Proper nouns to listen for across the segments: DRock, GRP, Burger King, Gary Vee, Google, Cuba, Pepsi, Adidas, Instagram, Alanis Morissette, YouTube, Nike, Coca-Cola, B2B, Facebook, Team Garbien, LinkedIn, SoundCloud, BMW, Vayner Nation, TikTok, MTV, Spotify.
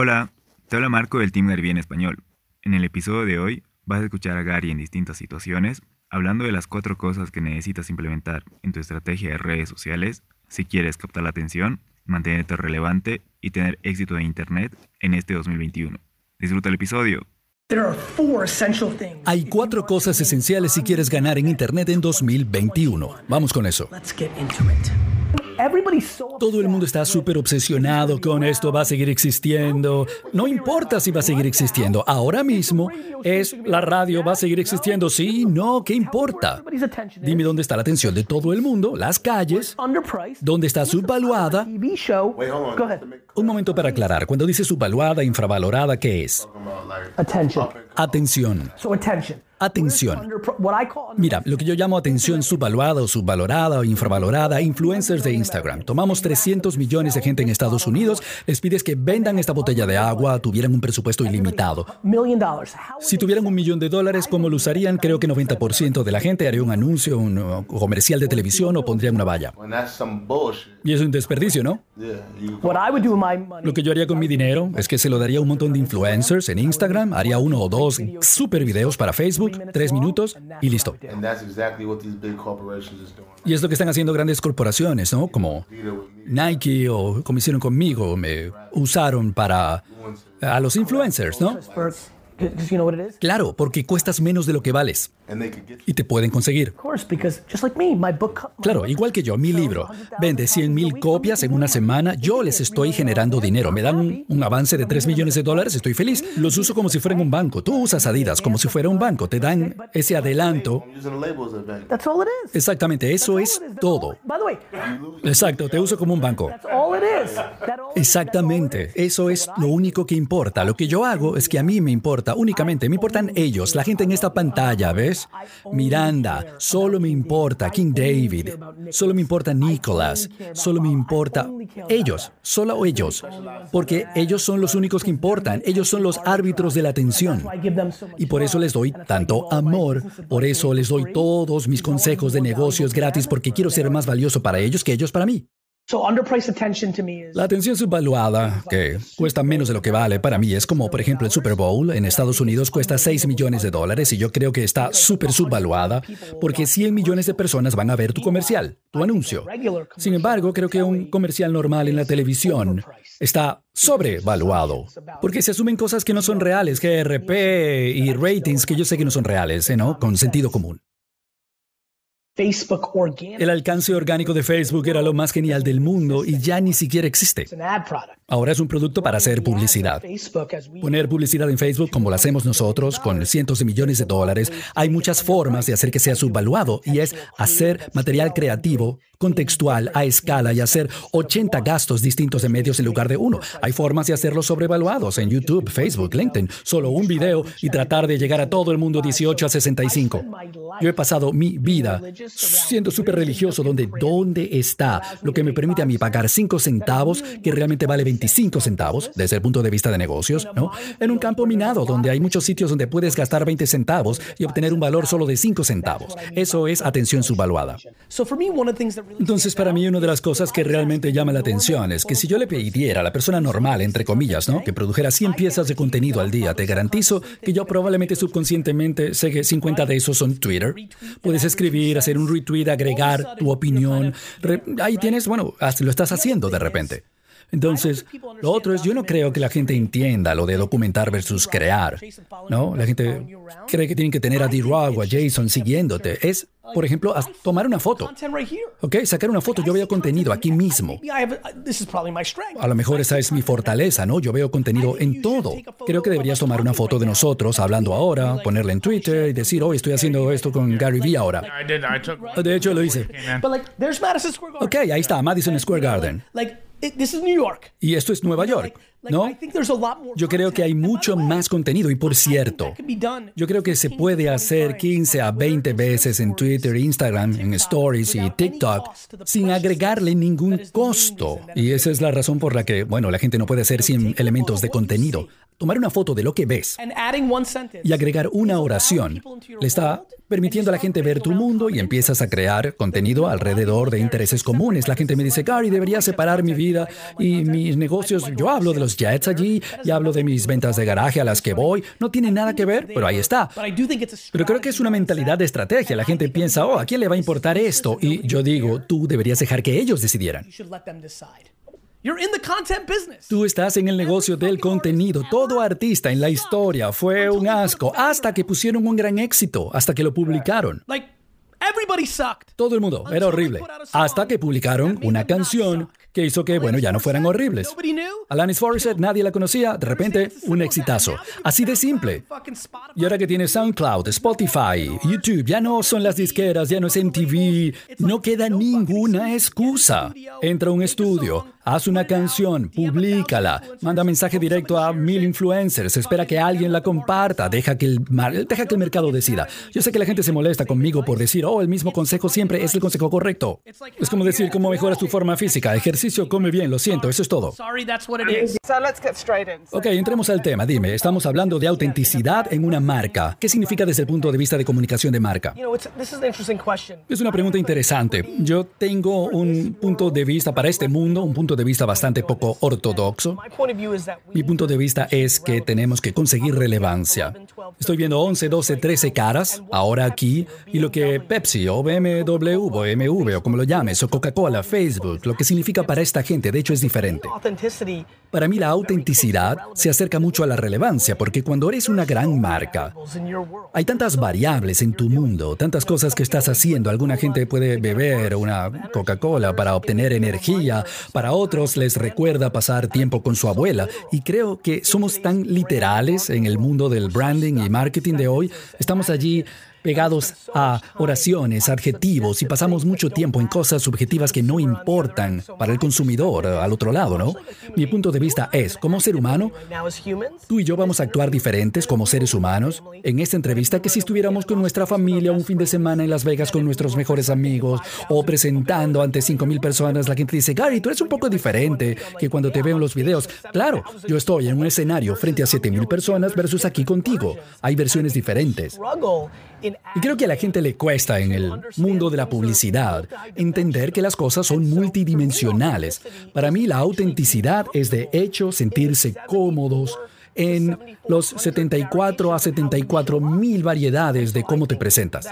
Hola, te habla Marco del Team Garbien Español. En el episodio de hoy vas a escuchar a Gary en distintas situaciones hablando de las 4 cosas que necesitas implementar en tu estrategia de redes sociales si quieres captar la atención, mantenerte relevante y tener éxito en Internet en este 2021. Disfruta el episodio. Hay 4 cosas esenciales si quieres ganar en Internet en 2021. Vamos con eso. Todo el mundo está súper obsesionado con esto, va a seguir existiendo. No importa si va a seguir existiendo. Ahora mismo es la radio, va a seguir existiendo. Sí, no, ¿qué importa? Dime dónde está la atención de todo el mundo, las calles, dónde está subvaluada. Un momento para aclarar. Cuando dice subvaluada, infravalorada, ¿qué es? Atención. Atención. Mira, lo que yo llamo atención subvaluada o subvalorada o infravalorada, influencers de Instagram. Tomamos 300 millones de gente en Estados Unidos, les pides que vendan esta botella de agua, tuvieran un presupuesto ilimitado. Si tuvieran $1,000,000, ¿cómo lo usarían? Creo que 90% de la gente haría un anuncio, un comercial de televisión o pondría una valla. Y es un desperdicio, ¿no? Lo que yo haría con mi dinero es que se lo daría a un montón de influencers en Instagram, haría 1 o 2 super videos para Facebook, 3 minutos y listo. Y es lo que están haciendo grandes corporaciones, ¿no? Como Nike o como hicieron conmigo, me usaron para a los influencers, ¿no? Claro, porque cuestas menos de lo que vales y te pueden conseguir. Claro, igual que yo, mi libro vende 100,000 copias en una semana, yo les estoy generando dinero. Me dan un avance de $3 millones, estoy feliz. Los uso como si fueran un banco. Tú usas Adidas como si fuera un banco. Te dan ese adelanto. Exactamente, eso es todo. Exacto, te uso como un banco. Exactamente, eso es lo único que importa. Lo que yo hago es que a mí me importa. Únicamente me importan ellos, la gente en esta pantalla, ¿ves? Miranda, solo me importa King David, solo me importa Nicholas, solo me importa ellos, solo ellos, porque ellos son los únicos que importan, ellos son los árbitros de la atención. Y por eso les doy tanto amor, por eso les doy todos mis consejos de negocios gratis, porque quiero ser más valioso para ellos que ellos para mí. La atención subvaluada, que cuesta menos de lo que vale, para mí es como, por ejemplo, el Super Bowl en Estados Unidos cuesta $6 millones y yo creo que está súper subvaluada porque 100 millones de personas van a ver tu comercial, tu anuncio. Sin embargo, creo que un comercial normal en la televisión está sobrevaluado porque se asumen cosas que no son reales, GRP y ratings que yo sé que no son reales, ¿no? Con sentido común. El alcance orgánico de Facebook era lo más genial del mundo y ya ni siquiera existe. Ahora es un producto para hacer publicidad. Poner publicidad en Facebook como lo hacemos nosotros, con cientos de millones de dólares, hay muchas formas de hacer que sea subvaluado y es hacer material creativo, contextual, a escala y hacer 80 gastos distintos de medios en lugar de 1. Hay formas de hacerlos sobrevaluados en YouTube, Facebook, LinkedIn, solo un video y tratar de llegar a todo el mundo 18 a 65. Yo he pasado mi vida siendo súper religioso, donde ¿dónde está? Lo que me permite a mí pagar 5 centavos, que realmente vale 25 centavos, desde el punto de vista de negocios, ¿no? En un campo minado, donde hay muchos sitios donde puedes gastar 20 centavos y obtener un valor solo de 5 centavos. Eso es atención subvaluada. Entonces, para mí, una de las cosas que realmente llama la atención es que si yo le pidiera a la persona normal, entre comillas, ¿no?, que produjera 100 piezas de contenido al día, te garantizo que yo probablemente subconscientemente sé que 50 de esos son Twitter. Puedes escribir, hacer un retweet, agregar tu opinión. Ahí tienes, bueno, lo estás haciendo de repente. Entonces, lo otro es, yo no creo que la gente entienda lo de documentar versus crear, ¿no? La gente cree que tienen que tener a DRock o a Jason siguiéndote. Es, por ejemplo, tomar una foto. Ok, sacar una foto. Yo veo contenido aquí mismo. A lo mejor esa es mi fortaleza, ¿no? Yo veo contenido en todo. Creo que deberías tomar una foto de nosotros hablando ahora, ponerla en Twitter y decir, oh, estoy haciendo esto con Gary Vee ahora. De hecho, lo hice. Ok, ahí está, Madison Square Garden. Y esto es Nueva York, ¿no? Yo creo que hay mucho más contenido. Y por cierto, yo creo que se puede hacer 15 a 20 veces en Twitter, Instagram, en Stories y TikTok sin agregarle ningún costo. Y esa es la razón por la que, bueno, la gente no puede hacer 100 elementos de contenido. tomar una foto de lo que ves y agregar una oración le está permitiendo a la gente ver tu mundo y empiezas a crear contenido alrededor de intereses comunes. La gente me dice, Gary, debería separar mi vida y mis negocios. Yo hablo de los jets allí y hablo de mis ventas de garaje a las que voy. No tiene nada que ver, pero ahí está. Pero creo que es una mentalidad de estrategia. La gente piensa, oh, ¿a quién le va a importar esto? Y yo digo, tú deberías dejar que ellos decidieran. Tú estás en el negocio del contenido. Todo artista en la historia fue un asco hasta que pusieron un gran éxito, hasta que lo publicaron. Todo el mundo era horrible hasta que publicaron una canción que hizo que, bueno, ya no fueran horribles. Alanis Morissette, nadie la conocía, de repente, un exitazo. Así de simple. Y ahora que tienes SoundCloud, Spotify, YouTube, ya no son las disqueras, ya no es MTV, no queda ninguna excusa. Entra a un estudio, haz una canción, publícala, manda mensaje directo a 1000 influencers, espera que alguien la comparta, deja que el mercado decida. Yo sé que la gente se molesta conmigo por decir, oh, el mismo consejo siempre es el consejo correcto. Es como decir, ¿cómo mejoras tu forma física? Ejercicio, come bien, lo siento, eso es todo. Ok, entremos al tema. Dime, estamos hablando de autenticidad en una marca. ¿Qué significa desde el punto de vista de comunicación de marca? Es una pregunta interesante. Yo tengo un punto de vista para este mundo, un punto de vista bastante poco ortodoxo. Mi punto de vista es que tenemos que conseguir relevancia. Estoy viendo 11, 12, 13 caras ahora aquí, y lo que Pepsi o BMW o MV o como lo llames, o Coca-Cola, Facebook, lo que significa para esta gente, de hecho, es diferente. Para mí, la autenticidad se acerca mucho a la relevancia, porque cuando eres una gran marca, hay tantas variables en tu mundo, tantas cosas que estás haciendo. Alguna gente puede beber una Coca-Cola para obtener energía, para otros les recuerda pasar tiempo con su abuela. Y creo que somos tan literales en el mundo del branding y marketing de hoy. Estamos allí pegados a oraciones, adjetivos, y pasamos mucho tiempo en cosas subjetivas que no importan para el consumidor al otro lado, ¿no? Mi punto de vista es, como ser humano, tú y yo vamos a actuar diferentes como seres humanos en esta entrevista que si estuviéramos con nuestra familia un fin de semana en Las Vegas con nuestros mejores amigos o presentando ante 5,000 personas. La gente dice, Gary, tú eres un poco diferente que cuando te veo en los videos. Claro, yo estoy en un escenario frente a 7,000 personas versus aquí contigo. Hay versiones diferentes. Y creo que a la gente le cuesta en el mundo de la publicidad entender que las cosas son multidimensionales. Para mí, la autenticidad es de hecho sentirse cómodos en los 74 a 74,000 variedades de cómo te presentas.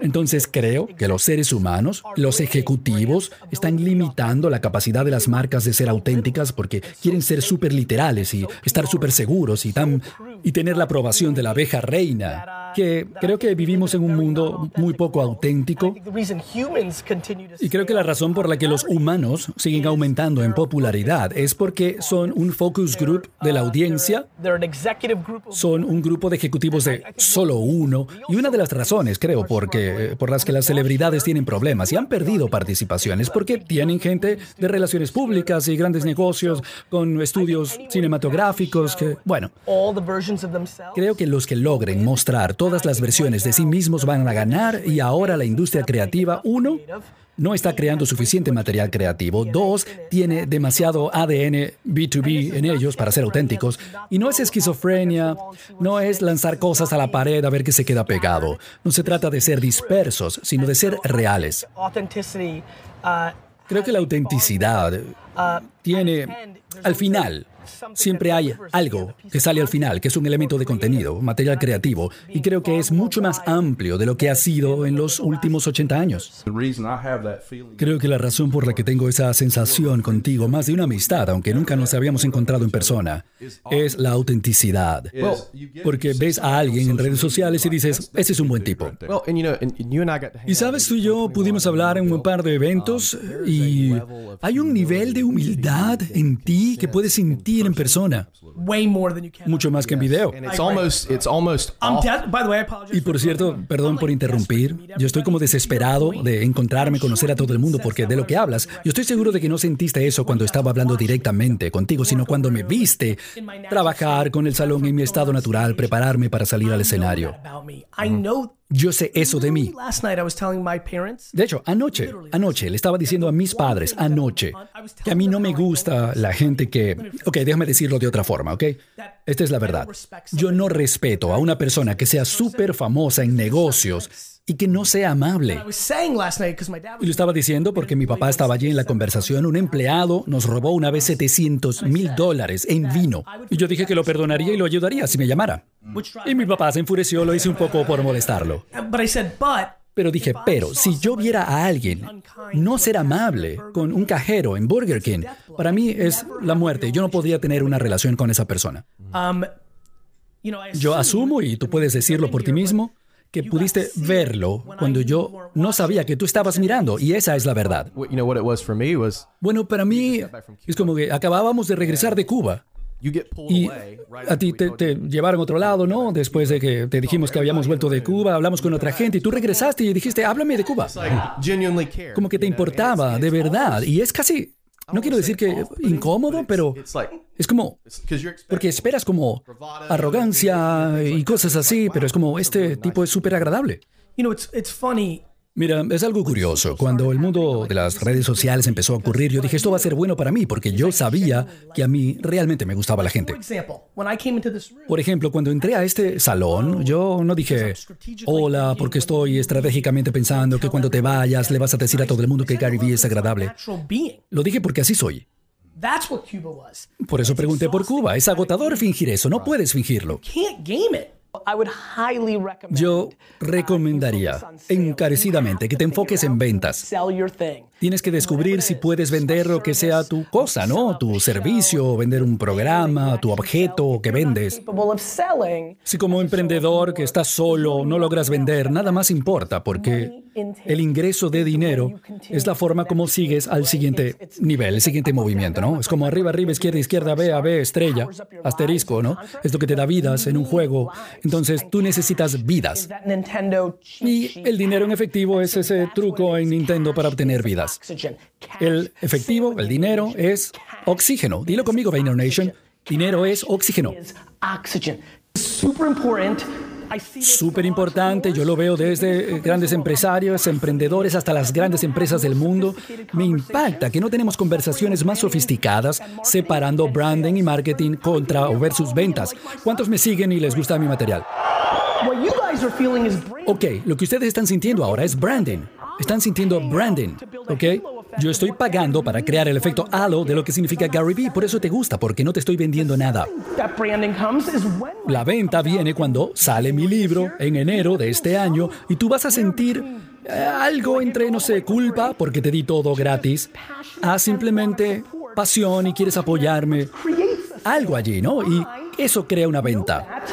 Entonces creo que los seres humanos, los ejecutivos, están limitando la capacidad de las marcas de ser auténticas porque quieren ser súper literales y estar súper seguros y tener la aprobación de la abeja reina, que creo que vivimos en un mundo muy poco auténtico. Y creo que la razón por la que los humanos siguen aumentando en popularidad es porque son un focus group de la audiencia, son un grupo de ejecutivos de solo uno, y una de las razones, creo, por las que las celebridades tienen problemas y han perdido participaciones, porque tienen gente de relaciones públicas y grandes negocios con estudios cinematográficos que, bueno, creo que los que logren mostrar todas las versiones de sí mismos van a ganar. Y ahora la industria creativa, uno, no está creando suficiente material creativo. Dos, tiene demasiado ADN B2B en ellos para ser auténticos. Y no es esquizofrenia, no es lanzar cosas a la pared a ver qué se queda pegado. No se trata de ser dispersos, sino de ser reales. Creo que la autenticidad tiene, al final, siempre hay algo que sale al final, que es un elemento de contenido, material creativo, y creo que es mucho más amplio de lo que ha sido en los últimos 80 años. Creo que la razón por la que tengo esa sensación contigo, más de una amistad, aunque nunca nos habíamos encontrado en persona, es la autenticidad. Porque ves a alguien en redes sociales y dices, ese es un buen tipo. Y sabes, tú y yo pudimos hablar en un par de eventos y hay un nivel de humildad en ti que puedes sentir en persona, mucho más que en video. Y por cierto, perdón por interrumpir, yo estoy como desesperado de encontrarme, conocer a todo el mundo, porque de lo que hablas, yo estoy seguro de que no sentiste eso cuando estaba hablando directamente contigo, sino cuando me viste trabajar con el salón en mi estado natural, prepararme para salir al escenario. Yo sé eso de mí. De hecho, anoche le estaba diciendo a mis padres, que a mí no me gusta la gente que... Ok, déjame decirlo de otra forma, ¿ok? Esta es la verdad. Yo no respeto a una persona que sea súper famosa en negocios y que no sea amable. Y lo estaba diciendo porque mi papá estaba allí en la conversación. Un empleado nos robó una vez $700,000 en vino. Y yo dije que lo perdonaría y lo ayudaría si me llamara. Y mi papá se enfureció, lo hice un poco por molestarlo. Pero dije, pero si yo viera a alguien no ser amable con un cajero en Burger King, para mí es la muerte. Yo no podría tener una relación con esa persona. Yo asumo, y tú puedes decirlo por ti mismo, que pudiste verlo cuando yo no sabía que tú estabas mirando, y esa es la verdad. Bueno, para mí es como que acabábamos de regresar de Cuba. Y a ti te llevaron a otro lado, ¿no? Después de que te dijimos que habíamos vuelto de Cuba, hablamos con otra gente y tú regresaste y dijiste, háblame de Cuba. Como que te importaba, de verdad. Y es casi, no quiero decir que incómodo, pero es como, porque esperas como arrogancia y cosas así, pero es como, este tipo es súper agradable. Mira, es algo curioso. Cuando el mundo de las redes sociales empezó a ocurrir, yo dije, esto va a ser bueno para mí, porque yo sabía que a mí realmente me gustaba la gente. Por ejemplo, cuando entré a este salón, yo no dije, hola, porque estoy estratégicamente pensando que cuando te vayas le vas a decir a todo el mundo que Gary Vee es agradable. Lo dije porque así soy. Por eso pregunté por Cuba. Es agotador fingir eso, no puedes fingirlo. Yo recomendaría encarecidamente que te enfoques en ventas. Tienes que descubrir si puedes vender lo que sea tu cosa, ¿no? Tu servicio, vender un programa, tu objeto que vendes. Si como emprendedor que estás solo no logras vender, nada más importa, porque el ingreso de dinero es la forma como sigues al siguiente nivel, el siguiente movimiento, ¿no? Es como arriba, arriba, izquierda, izquierda, B, A, B, estrella, asterisco, ¿no? Es lo que te da vidas en un juego. Entonces, tú necesitas vidas. Y el dinero en efectivo es ese truco en Nintendo para obtener vidas. El efectivo, el dinero, es oxígeno. Dilo conmigo, Vayner Nation. Dinero es oxígeno. Súper importante, yo lo veo desde grandes empresarios, emprendedores, hasta las grandes empresas del mundo. Me impacta que no tenemos conversaciones más sofisticadas separando branding y marketing contra o versus ventas. ¿Cuántos me siguen y les gusta mi material? Ok, lo que ustedes están sintiendo ahora es branding. Están sintiendo branding, ¿ok? Yo estoy pagando para crear el efecto halo de lo que significa Gary Vee. Por eso te gusta, porque no te estoy vendiendo nada. La venta viene cuando sale mi libro en enero de este año y tú vas a sentir algo entre, no sé, culpa, porque te di todo gratis, a simplemente pasión y quieres apoyarme. Algo allí, ¿no? Y eso crea una venta.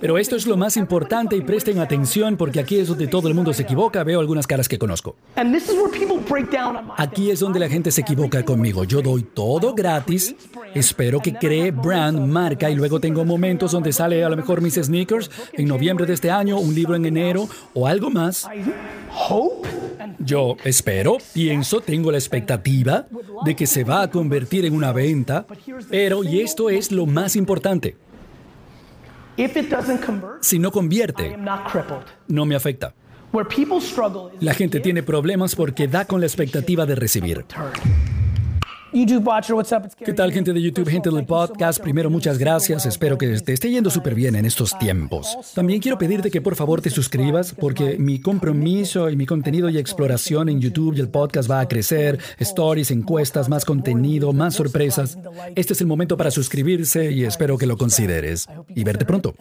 Pero esto es lo más importante y presten atención porque aquí es donde todo el mundo se equivoca. Veo algunas caras que conozco. Aquí es donde la gente se equivoca conmigo. Yo doy todo gratis, espero que cree brand, marca, y luego tengo momentos donde sale a lo mejor mis sneakers en noviembre de este año, un libro en enero o algo más. Yo espero, pienso, tengo la expectativa de que se va a convertir en una venta, pero, y esto es lo más importante, si no convierte, no me afecta. La gente tiene problemas porque da con la expectativa de recibir. ¿Qué tal, gente de YouTube, gente del podcast? Primero, muchas gracias. Espero que te esté yendo súper bien en estos tiempos. También quiero pedirte que por favor te suscribas porque mi compromiso y mi contenido y exploración en YouTube y el podcast va a crecer. Stories, encuestas, más contenido, más sorpresas. Este es el momento para suscribirse y espero que lo consideres. Y verte pronto.